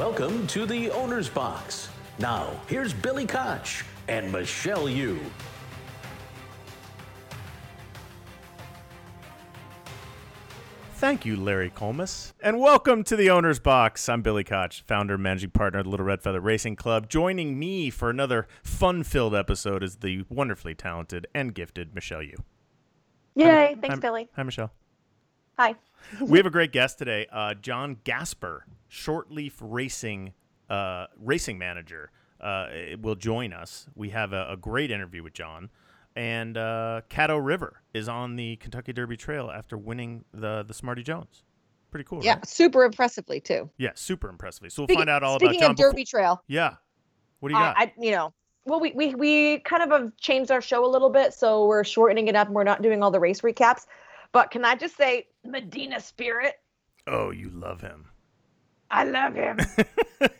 Welcome to the Owner's Box. Now, here's Billy Koch and Michelle Yu. Thank you, Larry Colmus, and welcome to the Owner's Box. I'm Billy Koch, founder and managing partner of the Little Red Feather Racing Club. Joining me for another fun-filled episode is the wonderfully talented and gifted Michelle Yu. Yay! Thanks, Billy. Hi, Michelle. Hi. We have a great guest today, John Gasper, Shortleaf Racing racing manager, will join us. We have a great interview with John. And Caddo River is on the Kentucky Derby trail after winning the Smarty Jones. Pretty cool, yeah, right? Super impressively, too. Yeah, super impressively. So we'll find out all about John. Speaking of Derby trail. Yeah. What do you got? We kind of have changed our show a little bit, so we're shortening it up and we're not doing all the race recaps. But can I just say Medina Spirit? Oh, you love him. I love him.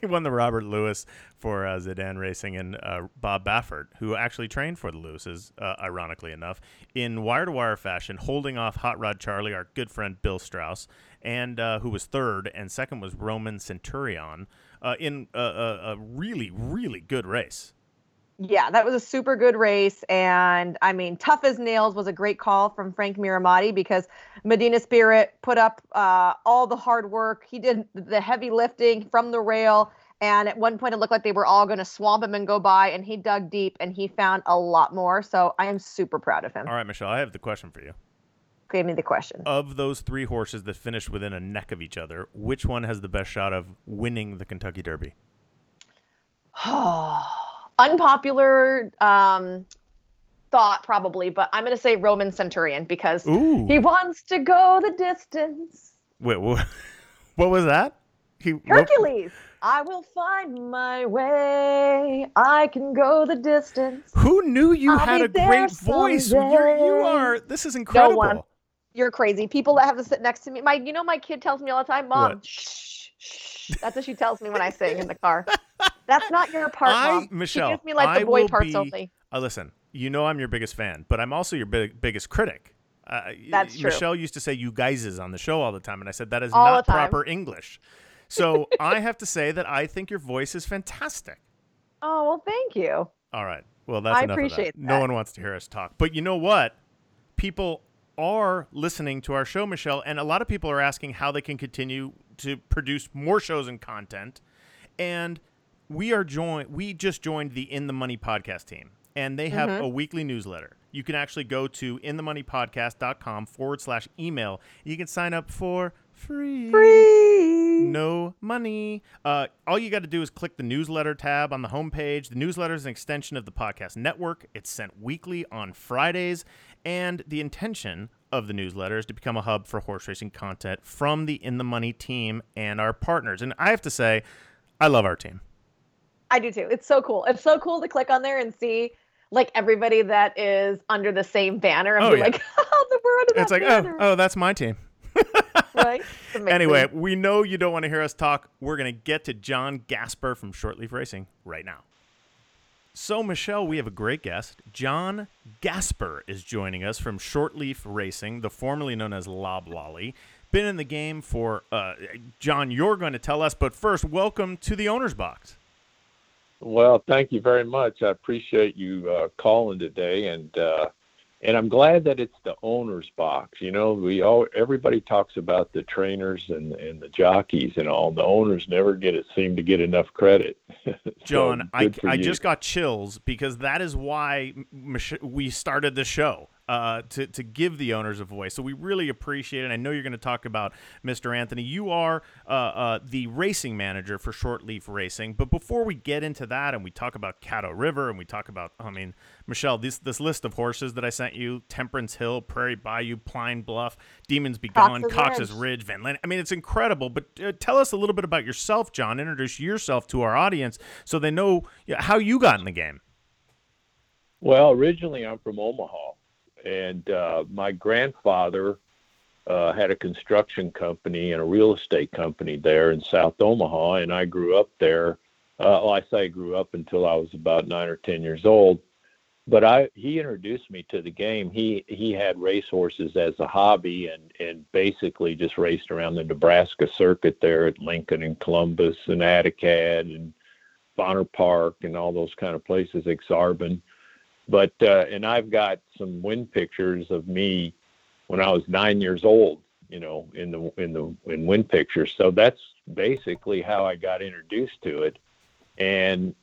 He won the Robert Lewis for Zidane Racing and Bob Baffert, who actually trained for the Lewises, ironically enough, in wire-to-wire fashion, holding off Hot Rod Charlie, our good friend Bill Strauss, and who was third, and second was Roman Centurion, in a really, really good race. Yeah, that was a super good race, and I mean, tough as nails was a great call from Frank Mirahmadi because Medina Spirit put up all the hard work. He did the heavy lifting from the rail, and at one point it looked like they were all going to swamp him and go by, and he dug deep, and he found a lot more, so I am super proud of him. All right, Michelle, I have the question for you. Give me the question. Of those three horses that finished within a neck of each other, which one has the best shot of winning the Kentucky Derby? Oh... unpopular thought probably, but I'm going to say Roman Centurion because ooh. He wants to go the distance. Wait, what was that? Hercules. I will find my way. I can go the distance. Who knew you had a great voice? You are. This is incredible. No one. You're crazy. People that have to sit next to me. My kid tells me all the time, Mom, what? Shh. That's what she tells me when I sing in the car. That's not your part, Mom. Michelle, she gives me the boy parts only. Listen, I'm your biggest fan, but I'm also your biggest critic. That's true. Michelle used to say "you guys" on the show all the time, and I said that is not proper English. So I have to say that I think your voice is fantastic. Oh, well, thank you. All right. Well, that's enough of that. No one wants to hear us talk. But you know what? People are listening to our show, Michelle, and a lot of people are asking how they can continue to produce more shows and content. And... we just joined the In The Money podcast team, and they have a weekly newsletter. You can actually go to inthemoneypodcast.com/email. You can sign up for free. No money. All you got to do is click the newsletter tab on the homepage. The newsletter is an extension of the podcast network. It's sent weekly on Fridays, and the intention of the newsletter is to become a hub for horse racing content from the In The Money team and our partners. And I have to say, I love our team. I do too. It's so cool. It's so cool to click on there and see everybody that is under the same banner and the world of that banner. Oh, that's my team. Right? Anyway, we know you don't want to hear us talk. We're going to get to John Gasper from Shortleaf Racing right now. So, Michelle, we have a great guest. John Gasper is joining us from Shortleaf Racing, the formerly known as Loblolly. Been in the game for, John, you're going to tell us, but first, welcome to the Owner's Box. Well, thank you very much. I appreciate you calling today, and I'm glad that it's the Owner's Box. Everybody talks about the trainers and the jockeys and all. The owners never seem to get enough credit. John, I just got chills because that is why we started the show. To give the owners a voice. So we really appreciate it. I know you're going to talk about Mr. Anthony. You are the racing manager for Shortleaf Racing. But before we get into that and we talk about Caddo River and we talk about, Michelle, this list of horses that I sent you, Temperance Hill, Prairie Bayou, Pine Bluff, Demons Be Gone, Cox's Ridge, Van Landen. It's incredible. But tell us a little bit about yourself, John. Introduce yourself to our audience so they know how you got in the game. Well, originally I'm from Omaha. And my grandfather had a construction company and a real estate company there in South Omaha, and I grew up there. I say grew up until I was about 9 or 10 years old. But he introduced me to the game. He had race horses as a hobby and basically just raced around the Nebraska circuit there at Lincoln and Columbus and Atticad and Bonner Park and all those kind of places, Exarban. But, and I've got some wind pictures of me when I was 9 years old, you know, in wind pictures. So that's basically how I got introduced to it. And,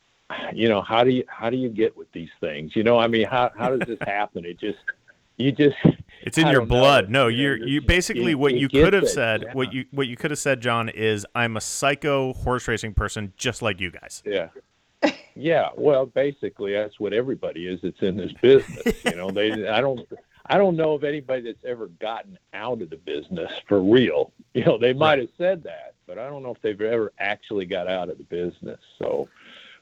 you know, how do you get with these things? You know, I mean, how does this happen? It's in your blood. No, you basically what you could have said, what you could have said, John, is I'm a psycho horse racing person, just like you guys. Yeah. Yeah. Well, basically that's what everybody is that's in this business. You know, I don't know of anybody that's ever gotten out of the business for real. You know, they might've said that, but I don't know if they've ever actually got out of the business. So,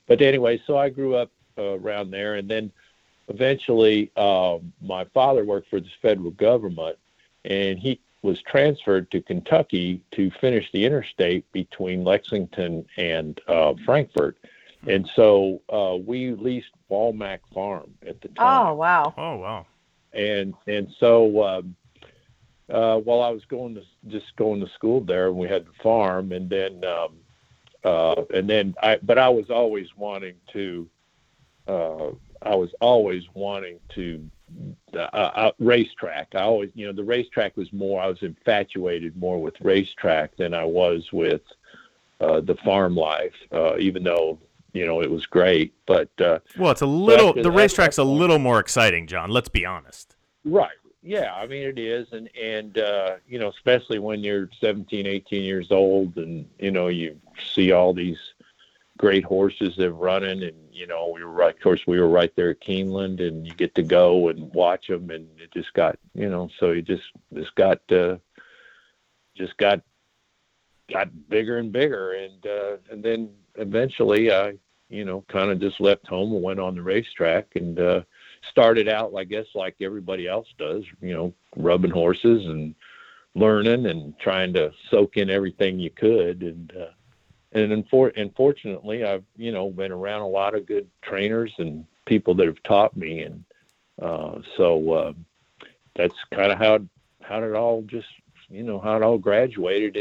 but anyway, so I grew up around there, and then eventually my father worked for the federal government, and he was transferred to Kentucky to finish the interstate between Lexington and Frankfort. And so we leased Walmack Farm at the time. Oh wow. And so while I was going to school there, we had the farm, and then I was always wanting to racetrack. I always, you know, the racetrack was more, I was infatuated more with racetrack than I was with the farm life, even though, you know, it was great, but well, it's a little, the racetrack's a little more exciting, John, let's be honest. Right. Yeah, I mean, it is, and you know, especially when you're 17, 18 years old, and, you know, you see all these great horses that are running, and, you know, we were right there at Keeneland, and you get to go and watch them, and it just got, you know, so you just got bigger and bigger, and then eventually I, you know, kind of just left home and went on the racetrack, and started out, I guess, like everybody else does, you know, rubbing horses and learning and trying to soak in everything you could. And fortunately, I've, you know, been around a lot of good trainers and people that have taught me. And so that's kind of how it all just, you know, how it all graduated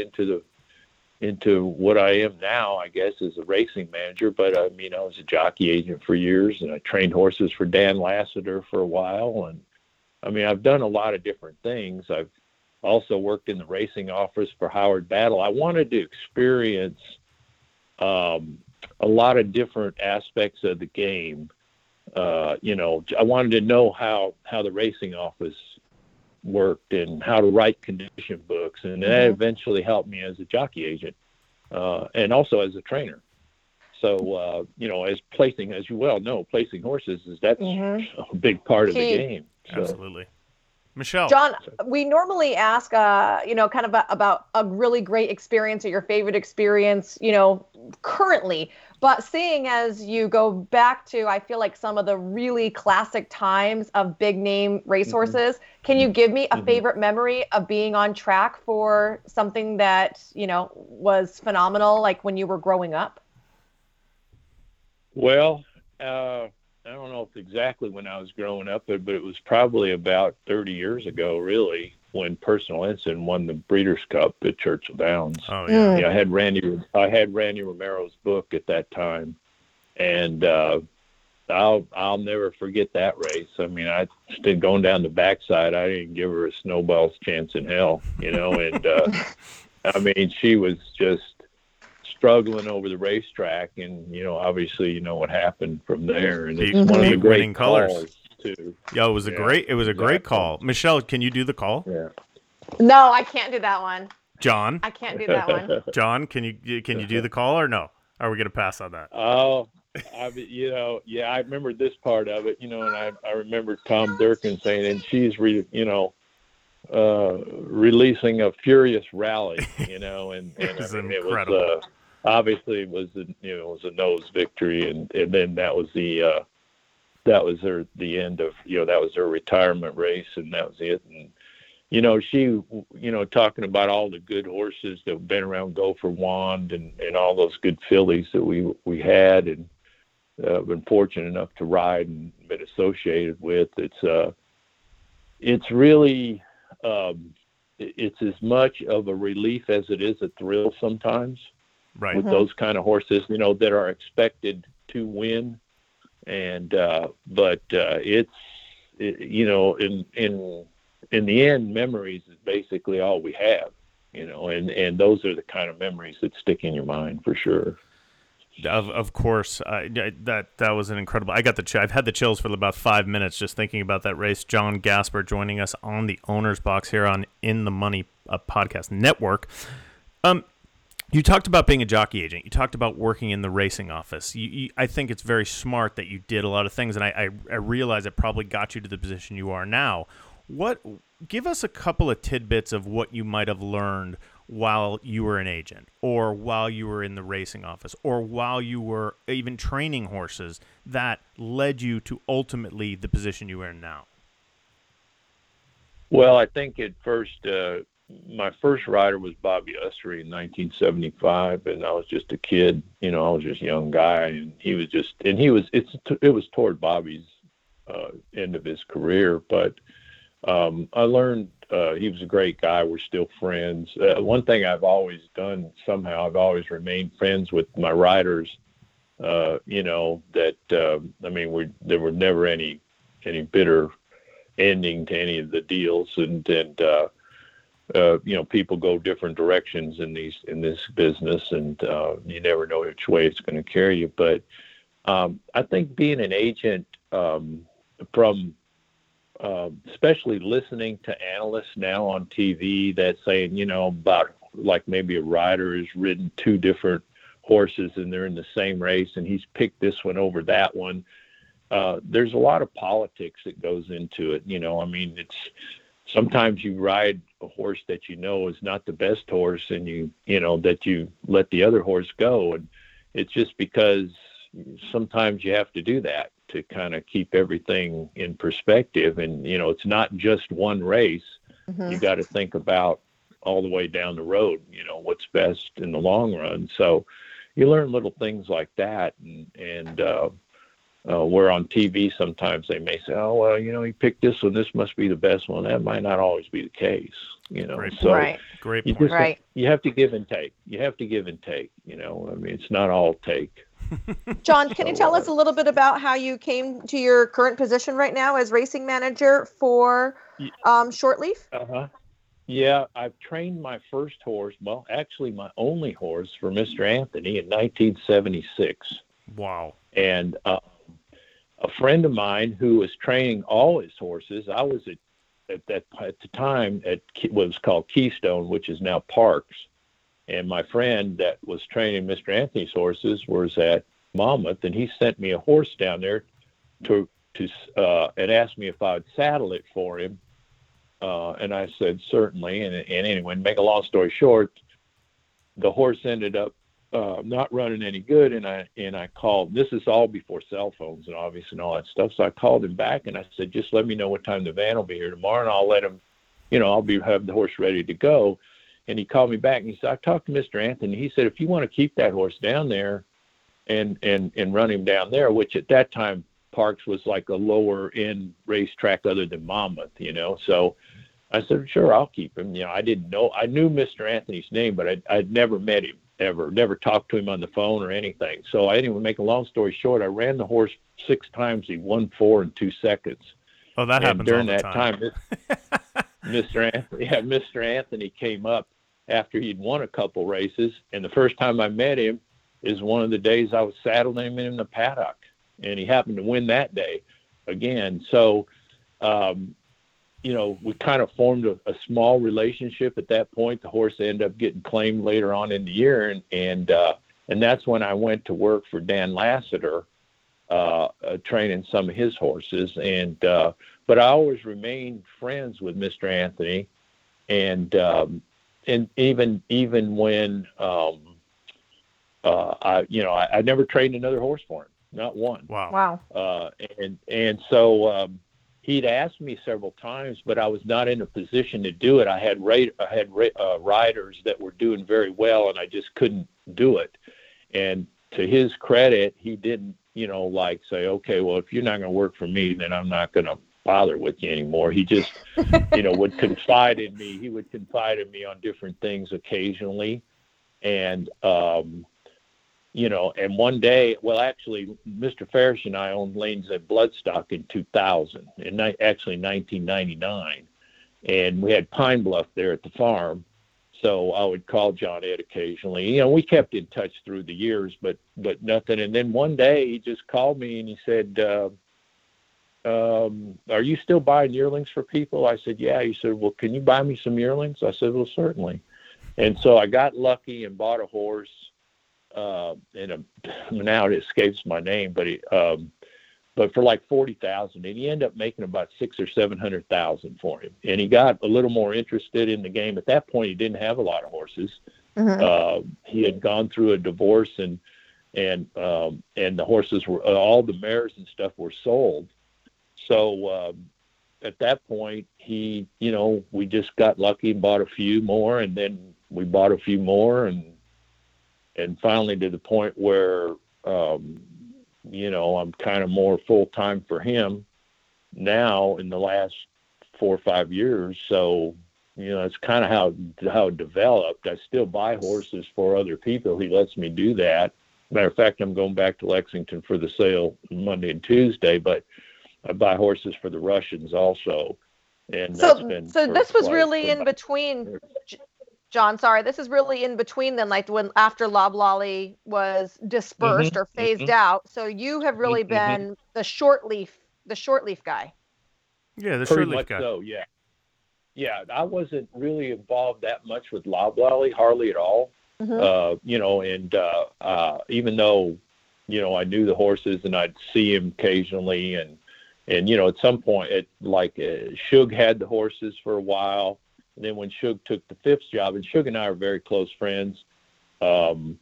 into what I am now, I guess, as a racing manager. But I mean, I was a jockey agent for years, and I trained horses for Dan Lassiter for a while. And I mean, I've done a lot of different things. I've also worked in the racing office for Howard Battle. I wanted to experience a lot of different aspects of the game. You know, I wanted to know how the racing office worked and how to write condition books, and that eventually helped me as a jockey agent and also as a trainer. So you know, as you well know, placing horses is a big part of the game. So. Absolutely. Michelle. John, we normally ask, you know, kind of about a really great experience or your favorite experience, you know, currently. But seeing as you go back to, I feel like, some of the really classic times of big name racehorses, can you give me a favorite memory of being on track for something that, you know, was phenomenal, like when you were growing up? Well, I don't know if exactly when I was growing up, but it was probably about 30 years ago, really, when Personal Ensign won the Breeders' Cup at Churchill Downs. Oh yeah. Yeah, I had Randy Romero's book at that time, and I'll never forget that race. I mean, I did going down the backside. I didn't give her a snowball's chance in hell, you know. And I mean, she was just struggling over the racetrack, and, you know, obviously, you know what happened from there. And it's one of the great calls too. Yeah, it was a great call. Michelle, can you do the call? Yeah. No, I can't do that one. John, I can't do that one. John, can you do the call, or no? Are we gonna pass on that? Oh, you know, yeah, I remember this part of it, you know, and I remember Tom Durkin saying, and she's you know, releasing a furious rally, you know, and I mean, incredible. It was. Obviously, it was a nose victory, and then that was the end of, you know, that was her retirement race, and that was it. And, you know, she, you know, talking about all the good horses that have been around Gopher Wand and all those good fillies that we had, and been fortunate enough to ride and been associated with. It's really, it's as much of a relief as it is a thrill sometimes, right? With those kind of horses, you know, that are expected to win. And, but it's, you know, in the end, memories is basically all we have, you know, and those are the kind of memories that stick in your mind for sure. Of course, that was an incredible. I've had the chills for about 5 minutes just thinking about that race. John Gasper joining us on the Owner's Box here on In the Money Podcast Network. You talked about being a jockey agent. You talked about working in the racing office. I think it's very smart that you did a lot of things, and I realize it probably got you to the position you are now. Give us a couple of tidbits of what you might have learned while you were an agent, or while you were in the racing office, or while you were even training horses that led you to ultimately the position you are in now? Well, I think at first, my first rider was Bobby Ustery in 1975, and I was just a kid, you know, I was just a young guy, and it was toward Bobby's end of his career, but I learned he was a great guy. We're still friends. One thing I've always done somehow, I've always remained friends with my riders, you know, that, I mean, there were never any bitter ending to any of the deals. And you know, people go different directions in this business, and you never know which way it's going to carry you. But I think being an agent especially listening to analysts now on TV that's saying, you know, about like maybe a rider has ridden two different horses and they're in the same race and he's picked this one over that one. There's a lot of politics that goes into it. You know, I mean, it's sometimes you ride a horse that you know is not the best horse and you know, that you let the other horse go. And it's just because sometimes you have to do that to kind of keep everything in perspective. And, you know, it's not just one race. Mm-hmm. You got to think about all the way down the road, you know, what's best in the long run. So you learn little things like that. And where on TV, sometimes they may say, oh, well, you know, he picked this one, this must be the best one. That might not always be the case, you know? Great point. So right. Great point. Right. You have to give and take. You know, I mean, it's not all take. John, can you tell us a little bit about how you came to your current position right now as racing manager for Shortleaf? Uh-huh. Yeah, I've trained my first horse, well, actually my only horse, for Mr. Anthony in 1976. Wow. And a friend of mine who was training all his horses, I was at the time at what was called Keystone, which is now Parks. And my friend that was training Mr. Anthony's horses was at Monmouth, and he sent me a horse down there to and asked me if I would saddle it for him. And I said, certainly. And anyway, to make a long story short, the horse ended up not running any good. And I called, this is all before cell phones and obviously and all that stuff. So I called him back and I said, just let me know what time the van will be here tomorrow. And I'll let him, you know, have the horse ready to go. And he called me back and he said, I talked to Mr. Anthony. He said, if you want to keep that horse down there and run him down there, which at that time Parks was like a lower end racetrack other than Monmouth, you know? So I said, sure, I'll keep him. You know, I didn't know, I knew Mr. Anthony's name, but I'd never met him ever, never talked to him on the phone or anything. So anyway, make a long story short, I ran the horse 6 times. He won 4 in 2 seconds. Oh, that happened during all the time. Mr. Anthony came up after he'd won a couple races, and the first time I met him is one of the days I was saddling him in the paddock, and he happened to win that day again. So, you know, we kind of formed a small relationship at that point. The horse ended up getting claimed later on in the year, and that's when I went to work for Dan Lassiter, training some of his horses, but I always remained friends with Mr. Anthony, and even when I never trained another horse for him, not one. Wow. So he'd asked me several times, but I was not in a position to do it. I had riders that were doing very well, and I just couldn't do it. And to his credit, he didn't, you know, like say, okay, well, if you're not going to work for me, then I'm not going to bother with you anymore. He just, you know, would confide in me. He would confide in me on different things occasionally. And, you know, and one day, well, actually, Mr. Farish and I owned lanes at Bloodstock in 2000, and actually 1999. And we had Pine Bluff there at the farm. So I would call John Ed occasionally. You know, we kept in touch through the years, but nothing. And then one day he just called me and he said, are you still buying yearlings for people? I said, yeah. He said, well, can you buy me some yearlings? I said, well, certainly. And so I got lucky and bought a horse. Now it escapes my name, but he, but for like 40,000, and he ended up making about 600,000 or 700,000 for him. And he got a little more interested in the game. At that point, he didn't have a lot of horses. He had gone through a divorce, and the horses were all the mares and stuff were sold. So at that point, he, you know, we just got lucky and bought a few more, and then we bought a few more, and finally to the point where. You know, I'm kind of more full-time for him now in the last 4 or 5 years. So, you know, it's kind of how it developed. I still buy horses for other people. He lets me do that. Matter of fact, I'm going back to Lexington for the sale Monday and Tuesday, but I buy horses for the Russians also. And so, this was really in between, John, sorry, this is really in between then, like when after Loblolly was dispersed or phased out. So you have really been the shortleaf guy. Yeah, the pretty shortleaf guy. So, yeah. Yeah, I wasn't really involved that much with Loblolly, hardly at all. You know, and even though, you know, I knew the horses and I'd see him occasionally. And you know, at some point, Shug had the horses for a while. And then when Shug took the fifth job, and Shug and I are very close friends. And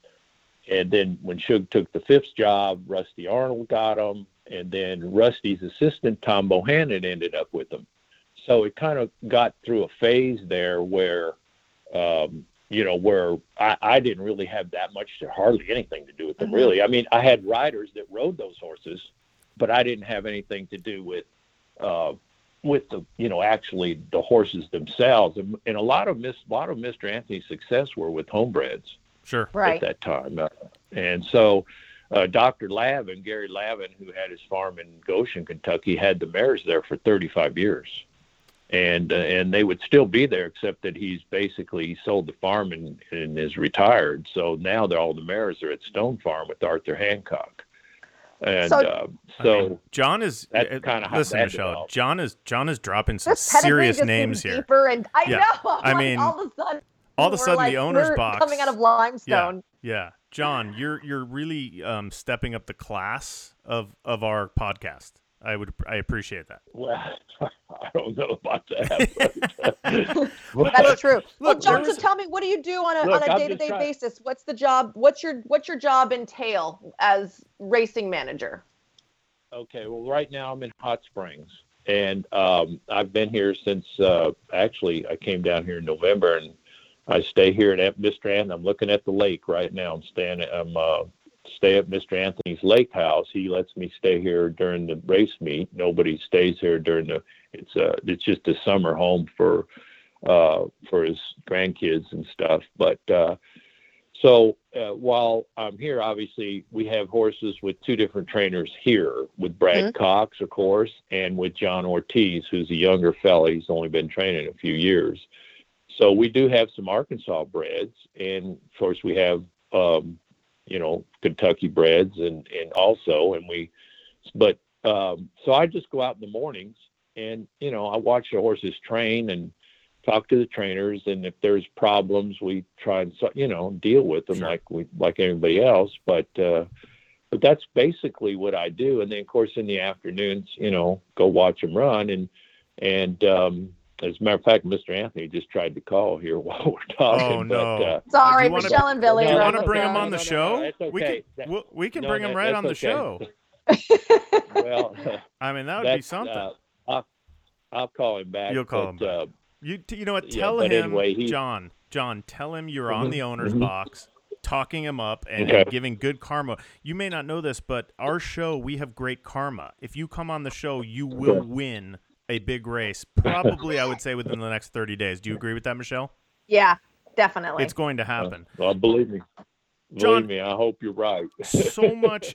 then when Shug took the fifth job, Rusty Arnold got him. And then Rusty's assistant, Tom Bohannon, ended up with him. So it kind of got through a phase there where, you know, where I didn't really have that much to hardly anything to do with them, really. I mean, I had riders that rode those horses, but I didn't have anything to do with the, you know, actually the horses themselves. And a lot of Mr. Anthony's success were with homebreds. Sure. Right. At that time. And so Dr. Lavin, Gary Lavin, who had his farm in Goshen, Kentucky, had the mares there for 35 years. And they would still be there, except that he sold the farm and is retired. So now all the mares are at Stone Farm with Arthur Hancock. And so John is kind of listen, Michelle. Developed. John is dropping some serious names here. Deeper and I know. I mean, all of a sudden, the owner's box coming out of limestone. Yeah, John, you're really stepping up the class of our podcast. I appreciate that. Well, I don't know about that. But that's true. Look, John, so tell me, what do you do on a day-to-day basis? What's the job? What's your job entail as racing manager? Okay, well, right now I'm in Hot Springs, and I've been here since actually I came down here in November, and I stay here at Mr. Anthony. I'm looking at the lake right now. Stay at Mr. Anthony's lake house. He lets me stay here during the race meet. Nobody stays here during it's just a summer home for his grandkids and stuff. But, so while I'm here, obviously we have horses with two different trainers here with Brad Cox, of course, and with John Ortiz, who's a younger fella. He's only been training a few years. So we do have some Arkansas breds, and of course we have, you know, Kentucky breds so I just go out in the mornings and, you know, I watch the horses train and talk to the trainers. And if there's problems, we try and, you know, deal with them like everybody else. But that's basically what I do. And then of course in the afternoons, you know, go watch them run. And as a matter of fact, Mr. Anthony just tried to call here while we're talking. Oh, no. But, sorry, Michelle and Billy. Do you want to bring him on the show? Okay. We can bring him right on the show. Well, I mean, that would be something. I'll call him back. You'll call him back. You know what? Tell him, anyway, John, tell him you're on the owner's box. talking him up and giving good karma. You may not know this, but our show, we have great karma. If you come on the show, you will win a big race, probably, I would say, within the next 30 days. Do you agree with that, Michelle? Yeah, definitely. It's going to happen. Well, believe me. John, believe me, I hope you're right. so much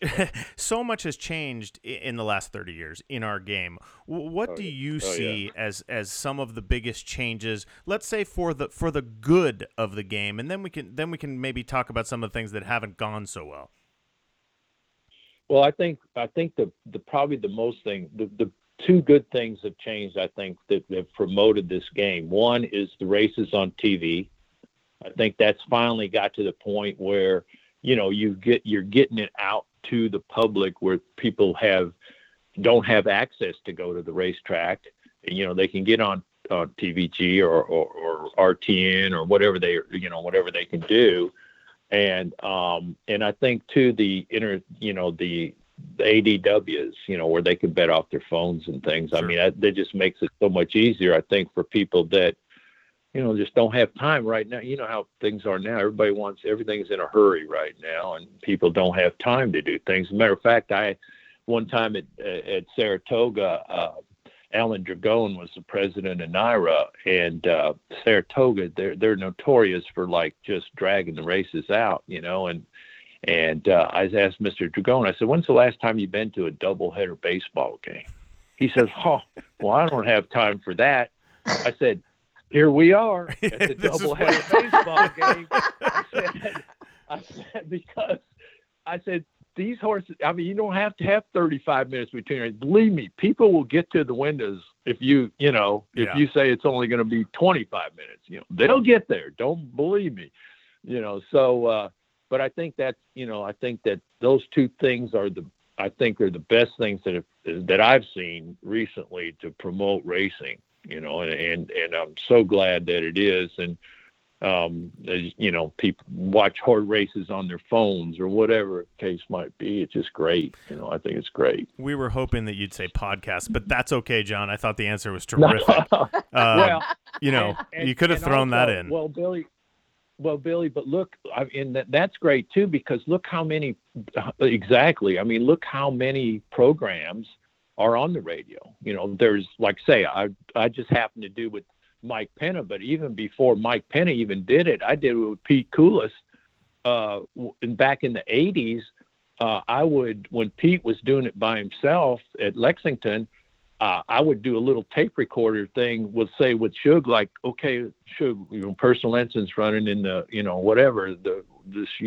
has changed in the last 30 years in our game. What do you see as some of the biggest changes? Let's say for the good of the game, and then we can maybe talk about some of the things that haven't gone so well. Well, I think the probably the most thing, the two good things have changed, I think, that have promoted this game. One is the races on TV. I think that's finally got to the point where, you know, you're getting it out to the public where people don't have access to go to the racetrack. You know, they can get on TVG or RTN or whatever they can do. And I think too, the ADWs, where they can bet off their phones and things. Sure. I mean, that just makes it so much easier, I think, for people that, just don't have time right now. You know how things are now. Everybody wants, everything's in a hurry right now, and people don't have time to do things. As a matter of fact, I one time at Saratoga, Alan Dragone was the president of NYRA, and Saratoga, they're notorious for like just dragging the races out, and I asked Mr. Dragone, I said, when's the last time you've been to a doubleheader baseball game? He says, I don't have time for that. I said, here we are at the doubleheader baseball game. I said, because I said, these horses, I mean, you don't have to have 35 minutes between them. Believe me, people will get to the windows if you say it's only going to be 25 minutes. They'll get there. Don't believe me. But I think that, I think that those two things are the best things that I've seen recently to promote racing. And I'm so glad that it is. And, people watch hard races on their phones or whatever the case might be. It's just great. I think it's great. We were hoping that you'd say podcast, but that's okay, John. I thought the answer was terrific. You could have thrown that in. Well, Billy, but look, that's great too, because look how many, exactly. I mean, look how many programs are on the radio. There's like, say, I just happened to do with Mike Penna, but even before Mike Penna even did it, I did it with Pete Coulis. Back in the 80s, when Pete was doing it by himself at Lexington, I would do a little tape recorder thing with Shug, like, okay, Shug, Personal Ensign's running in the, whatever,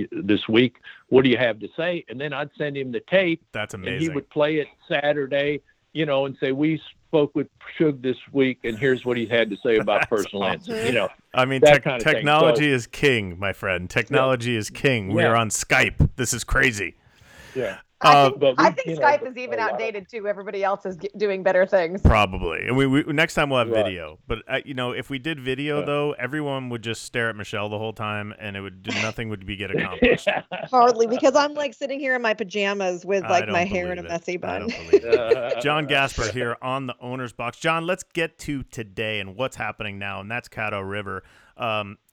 this week, what do you have to say? And then I'd send him the tape. That's amazing. And he would play it Saturday, and say, we spoke with Shug this week, and here's what he had to say about Personal Ensign. Awesome. I mean, technology is king, my friend. Technology is king. Yeah. We're on Skype. This is crazy. Yeah. I think Skype is even outdated too. Everybody else is doing better things. Probably, and we next time we'll have video. But if we did video though, everyone would just stare at Michelle the whole time, and it would nothing would be get accomplished. Hardly, because I'm like sitting here in my pajamas with like my hair in a messy bun. I don't believe it. John Gasper here on the Owner's Box. John, let's get to today and what's happening now, and that's Caddo River.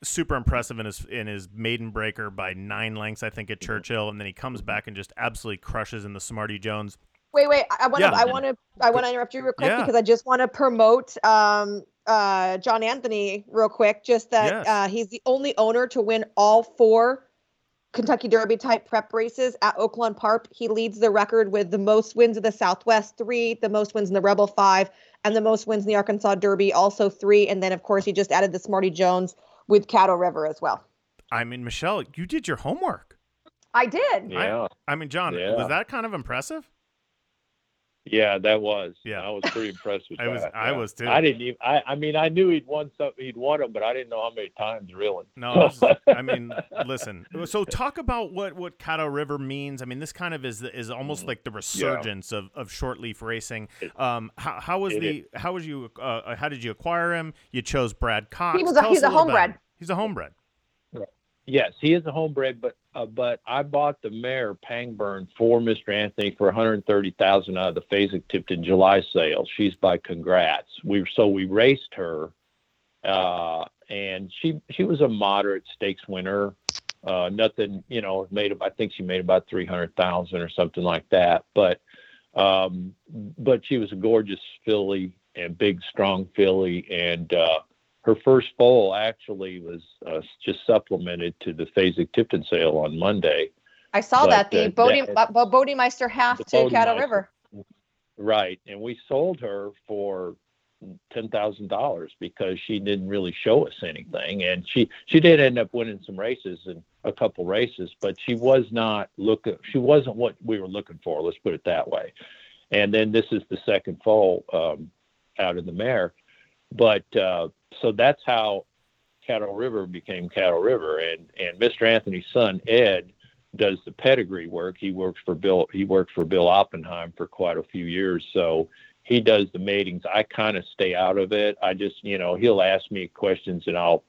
Super impressive in his maiden breaker by 9 lengths, I think, at Churchill, and then he comes back and just absolutely crushes in the Smarty Jones. Wait, I want to interrupt you real quick because I just want to promote John Anthony real quick. Just that he's the only owner to win all 4 Kentucky Derby type prep races at Oaklawn Park. He leads the record with the most wins of the Southwest 3, the most wins in the Rebel 5, and the most wins in the Arkansas Derby also 3. And then, of course, he just added the Smarty Jones with Caddo River as well. I mean, Michelle, you did your homework. I did. Yeah. I mean, John, was that kind of impressive? Yeah, that was. Yeah, I was pretty impressed with that. I was too. I didn't even. I mean, I knew he'd won them, but I didn't know how many times really. No, listen. So talk about what Caddo River means. I mean, this kind of is almost like the resurgence of shortleaf racing. How did you acquire him? You chose Brad Cox. He's a homebred. He's a homebred. Yes, he is a homebred, but I bought the mare Pangburn for Mr. Anthony for $130,000 out of the Fasig-Tipton July sale. She's by Congrats. We raced her, and she was a moderate stakes winner. Nothing, you know, made about, I think she made about 300,000 or something like that. But she was a gorgeous filly and big, strong filly. And, her first foal actually was just supplemented to the Fasig-Tipton sale on Monday. I saw that the Bodymeister half to Caddo River. Right. And we sold her for $10,000 because she didn't really show us anything. And she did end up winning some races and a couple races, but she wasn't what we were looking for. Let's put it that way. And then this is the second foal out of the mare. But so that's how Caddo River became Caddo River. And Mr. Anthony's son, Ed, does the pedigree work. He worked for Bill Oppenheim for quite a few years. So he does the matings. I kind of stay out of it. I just, you know, he'll ask me questions and I'll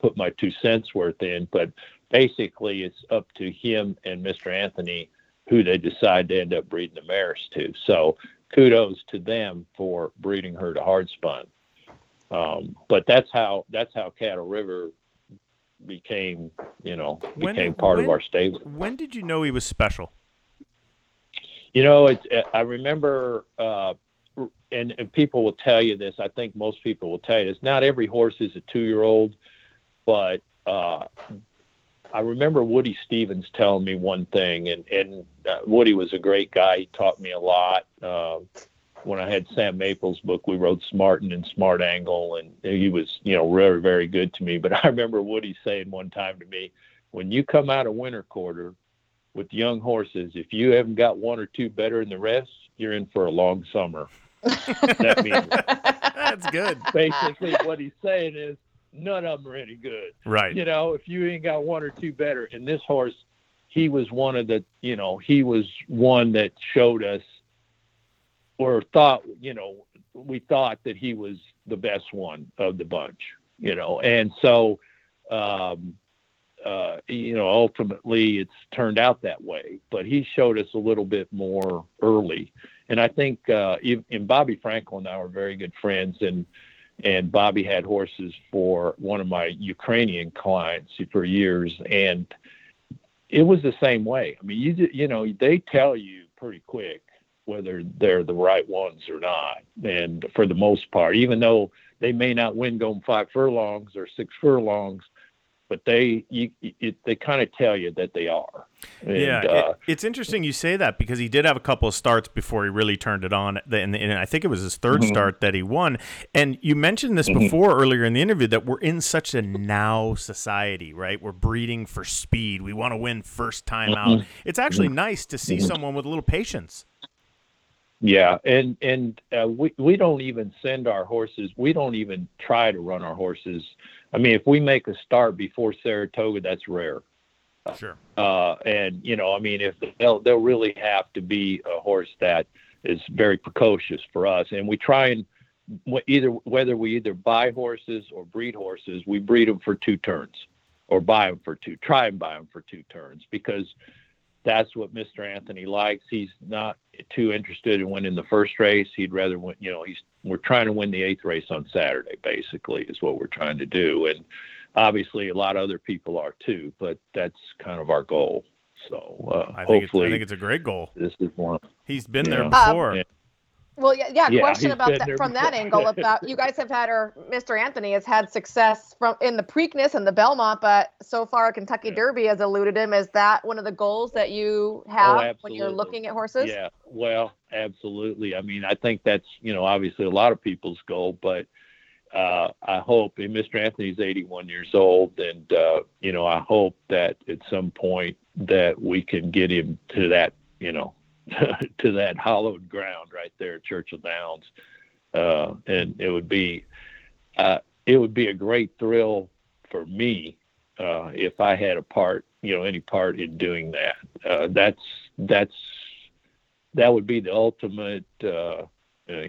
put my 2 cents worth in, but basically it's up to him and Mr. Anthony who they decide to end up breeding the mares to. So kudos to them for breeding her to hard spun. But that's how Caddo River became, you know, part of our stable. When did you know he was special? You know, I remember, and people will tell you this. I think most people will tell you this. Not every horse is a 2-year-old, but I remember Woody Stevens telling me one thing, and Woody was a great guy. He taught me a lot. When I had Sam Maple's book, we wrote Smartin' and Smart Angle, and he was, you know, very, very good to me. But I remember Woody saying one time to me, when you come out of winter quarter with young horses, if you haven't got one or two better than the rest, you're in for a long summer. That means that's good. Basically what he's saying is none of them are any good. Right. You know, if you ain't got one or two better, and this horse, he was one of the, you know, he was one that showed us, or thought, you know, we thought that he was the best one of the bunch, you know. And so, you know, ultimately it's turned out that way, but he showed us a little bit more early. And I think, and Bobby Franklin and I were very good friends, and Bobby had horses for one of my Ukrainian clients for years. And it was the same way. I mean, you know, they tell you pretty quick whether they're the right ones or not. And for the most part, even though they may not win going 5 furlongs or 6 furlongs, but they kind of tell you that they are. And, yeah. It's interesting you say that, because he did have a couple of starts before he really turned it on. And I think it was his third mm-hmm. start that he won. And you mentioned this mm-hmm. before earlier in the interview, that we're in such a now society, right? We're breeding for speed. We want to win first time mm-hmm. out. It's actually mm-hmm. nice to see mm-hmm. someone with a little patience. Yeah, and we don't even send our horses. We don't even try to run our horses. I mean, if we make a start before Saratoga, that's rare. Sure. And you know, I mean, if they'll really have to be a horse that is very precocious for us. And we try and whether we buy horses or breed horses, we breed them for 2 turns, or try and buy them for 2 turns, because that's what Mr. Anthony likes. He's not too interested in winning the first race. He'd rather win, you know, we're trying to win the 8th race on Saturday, basically, is what we're trying to do. And obviously a lot of other people are too, but that's kind of our goal. So I think it's a great goal. This is one. He's been there before. Well, yeah, question about that from that angle. About you guys have had, or Mr. Anthony has had success in the Preakness and the Belmont, but so far Kentucky Derby has eluded him. Is that one of the goals that you have when you're looking at horses? Yeah, well, absolutely. I mean, I think that's, you know, obviously a lot of people's goal, but I hope, and Mr. Anthony's 81 years old, and, you know, I hope that at some point that we can get him to that, you know, to that hollowed ground right there at Churchill Downs. And it would be a great thrill for me if I had a part, you know, any part in doing that. That would be the ultimate, you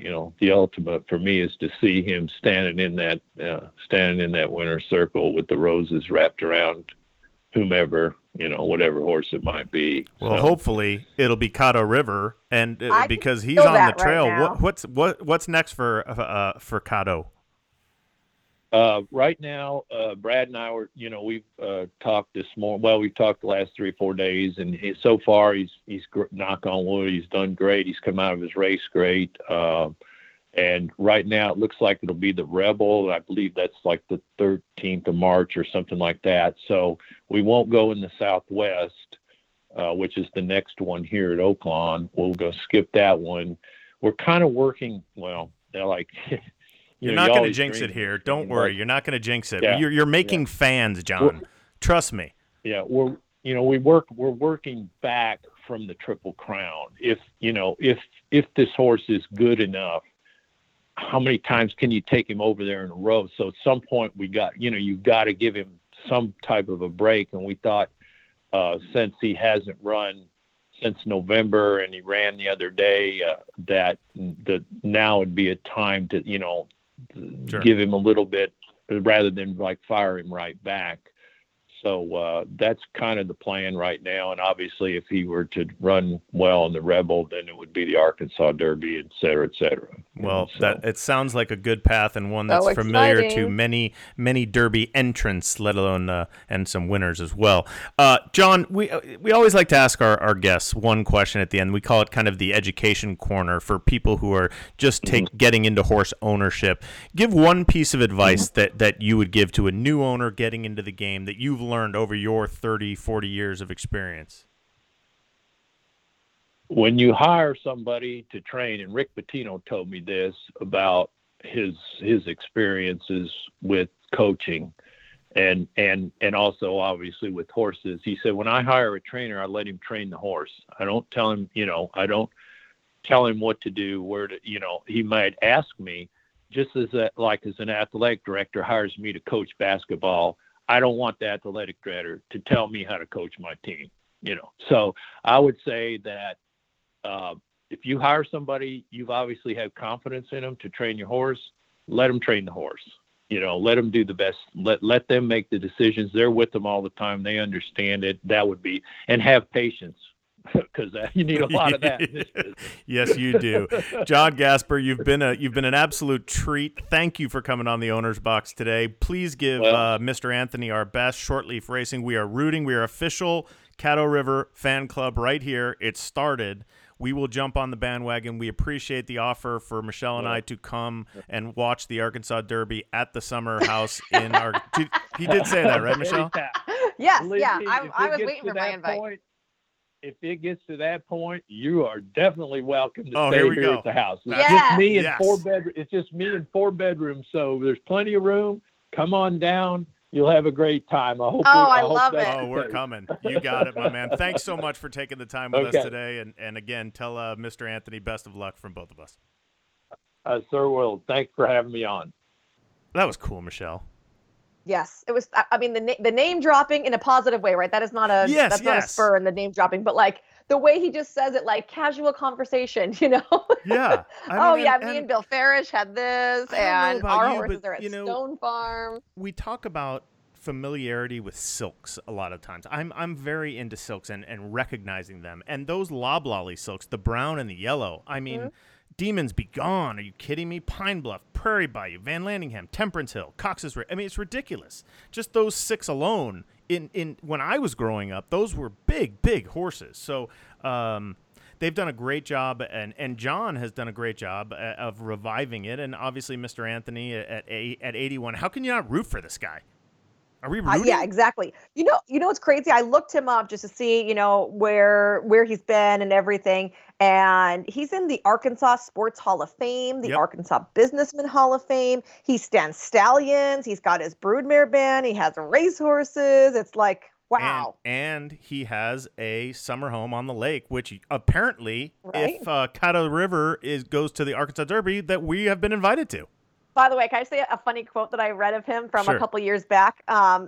know, the ultimate for me is to see him standing in that winner's circle with the roses wrapped around whomever, you know, whatever horse it might be. Well, so hopefully it'll be Caddo River, and because he's on the trail. Right, what's next for Caddo? Right now, Brad and I were, we've talked this morning. Well, we've talked the last 3 or 4 days, and so far he's knock on wood, he's done great. He's come out of his race great. And right now it looks like it'll be the Rebel. I believe that's like the 13th of March or something like that. So we won't go in the Southwest, which is the next one here at Oaklawn. We'll go skip that one. We're kind of working, well, they're like... You're not going to jinx it here. Don't worry. You're not going to jinx it. Yeah. You're making fans, John. Trust me. Yeah, we're working back from the Triple Crown. If this horse is good enough, how many times can you take him over there in a row? So at some point we got, you've got to give him some type of a break. And we thought, since he hasn't run since November and he ran the other day, that now would be a time to, sure, give him a little bit rather than like fire him right back. So that's kind of the plan right now. And obviously if he were to run well in the Rebel, then it would be the Arkansas Derby, et cetera, et cetera. Well, that it sounds like a good path and one that's familiar to many, many Derby entrants, let alone and some winners as well. John, we always like to ask our guests one question at the end. We call it kind of the education corner for people who are just getting into horse ownership. Give one piece of advice that you would give to a new owner getting into the game that you've learned over your 30-40 years of experience. When you hire somebody to train, and Rick Pitino told me this about his experiences with coaching and also obviously with horses, he said, when I hire a trainer, I let him train the horse. I don't tell him, I don't tell him what to do, where to, he might ask me, just as an athletic director hires me to coach basketball, I don't want the athletic director to tell me how to coach my team, So I would say that if you hire somebody, you've obviously had confidence in them to train your horse. Let them train the horse. Let them do the best. Let them make the decisions. They're with them all the time. They understand it. That would be, and have patience. Because you need a lot of that. Yes, you do. John Gasper, you've been an absolute treat. Thank you for coming on the Owner's Box today. Please give Mr. Anthony our best. Shortleaf Racing. We are rooting. We are official Caddo River fan club right here. It started. We will jump on the bandwagon. We appreciate the offer for Michelle and I to come and watch the Arkansas Derby at the Summer House in our. He did say that, right, Michelle? Yes. Yeah. I was waiting for my invite. If it gets to that point, you are definitely welcome to stay here at the house. It's just me and four bedroom. It's just me and four bedrooms, so there's plenty of room. Come on down. You'll have a great time. I hope. I love it. We're coming. You got it, my man. Thanks so much for taking the time with us today. And again, tell Mr. Anthony best of luck from both of us. Sir Will, thanks for having me on. That was cool, Michelle. Yes, it was. I mean, the name dropping in a positive way, right? That is not a not a spur in the name dropping, but like the way he just says it, like casual conversation, Yeah. I mean, me and Bill Farish had this, and our horses are at Stone Farm. We talk about familiarity with silks a lot of times. I'm very into silks and recognizing them, and those Loblolly silks, the brown and the yellow. I mean. Mm-hmm. Demons Be Gone. Are you kidding me? Pine Bluff, Prairie Bayou, Van Landingham, Temperance Hill, Cox's Ridge. I mean, it's ridiculous. Just those six alone in when I was growing up, those were big, big horses. So they've done a great job, and John has done a great job of reviving it. And obviously, Mr. Anthony at 81. How can you not root for this guy? Are we rooting? Yeah, exactly. You know what's crazy? I looked him up just to see, where he's been and everything. And he's in the Arkansas Sports Hall of Fame, the Arkansas Businessman Hall of Fame. He stands stallions. He's got his broodmare band. He has racehorses. It's like, wow. And he has a summer home on the lake, which apparently, if Caddo River goes to the Arkansas Derby, that we have been invited to. By the way, can I say a funny quote that I read of him from a couple years back?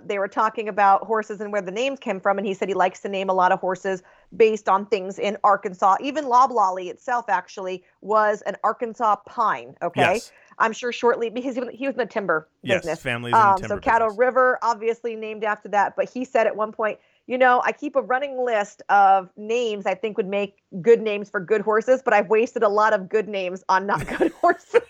They were talking about horses and where the names came from, and he said he likes to name a lot of horses based on things in Arkansas. Even Loblolly itself actually was an Arkansas pine, okay? Yes. I'm sure shortly, because he was in the timber business. Yes, family's in the timber business. So Caddo River, obviously named after that, but he said at one point, I keep a running list of names I think would make good names for good horses, but I've wasted a lot of good names on not good horses.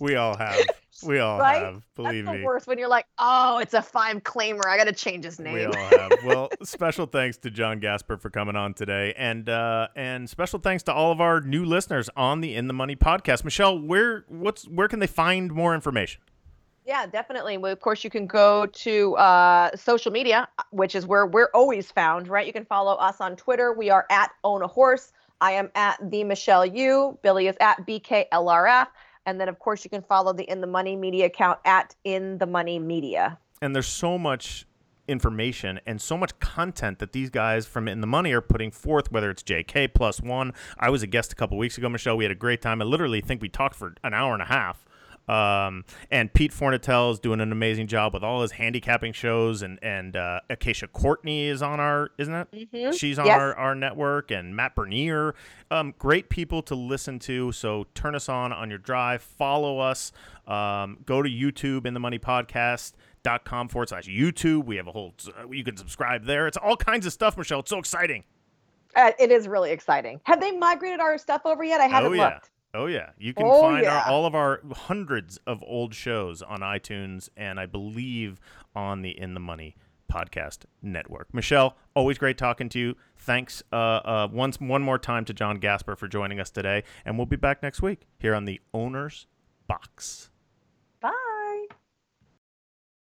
We all have. We all have, believe me. That's the worst, when you're like, oh, it's a five claimer. I got to change his name. We all have. Well, special thanks to John Gasper for coming on today. And special thanks to all of our new listeners on the In the Money podcast. Michelle, where can they find more information? Yeah, definitely. Well, of course, you can go to social media, which is where we're always found, right? You can follow us on Twitter. We are at Own a Horse. I am at the Michelle Yu. Billy is at BKLRF. And then, of course, you can follow the In the Money media account at In the Money Media. And there's so much information and so much content that these guys from In the Money are putting forth, whether it's JK plus one. I was a guest a couple weeks ago, Michelle. We had a great time. I literally think we talked for an hour and a half. And Pete Fornatel's doing an amazing job with all his handicapping shows, and Acacia Courtney is on our, isn't it? Mm-hmm. She's on our network, and Matt Bernier, great people to listen to. So turn us on your drive, follow us, go to YouTube, InTheMoneyPodcast.com/YouTube. We have a whole, you can subscribe there. It's all kinds of stuff, Michelle. It's so exciting. It is really exciting. Have they migrated our stuff over yet? I haven't looked. Oh, yeah. You can find all of our hundreds of old shows on iTunes and I believe on the In the Money podcast network. Michelle, always great talking to you. Thanks one more time to John Gasper for joining us today. And we'll be back next week here on the Owner's Box. Bye.